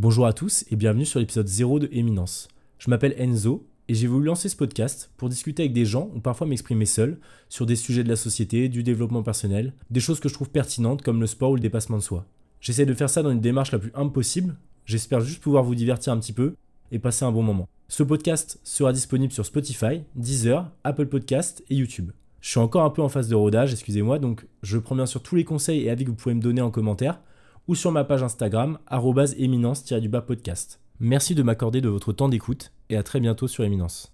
Bonjour à tous et bienvenue sur l'épisode 0 de Éminence. Je m'appelle Enzo et j'ai voulu lancer ce podcast pour discuter avec des gens ou parfois m'exprimer seul sur des sujets de la société, du développement personnel, des choses que je trouve pertinentes comme le sport ou le dépassement de soi. J'essaie de faire ça dans une démarche la plus humble possible, j'espère juste pouvoir vous divertir un petit peu et passer un bon moment. Ce podcast sera disponible sur Spotify, Deezer, Apple Podcasts et YouTube. Je suis encore un peu en phase de rodage, excusez-moi, donc je prends bien sûr tous les conseils et avis que vous pouvez me donner en commentaire ou sur ma page Instagram, @éminence-podcast. Merci de m'accorder de votre temps d'écoute et à très bientôt sur Éminence.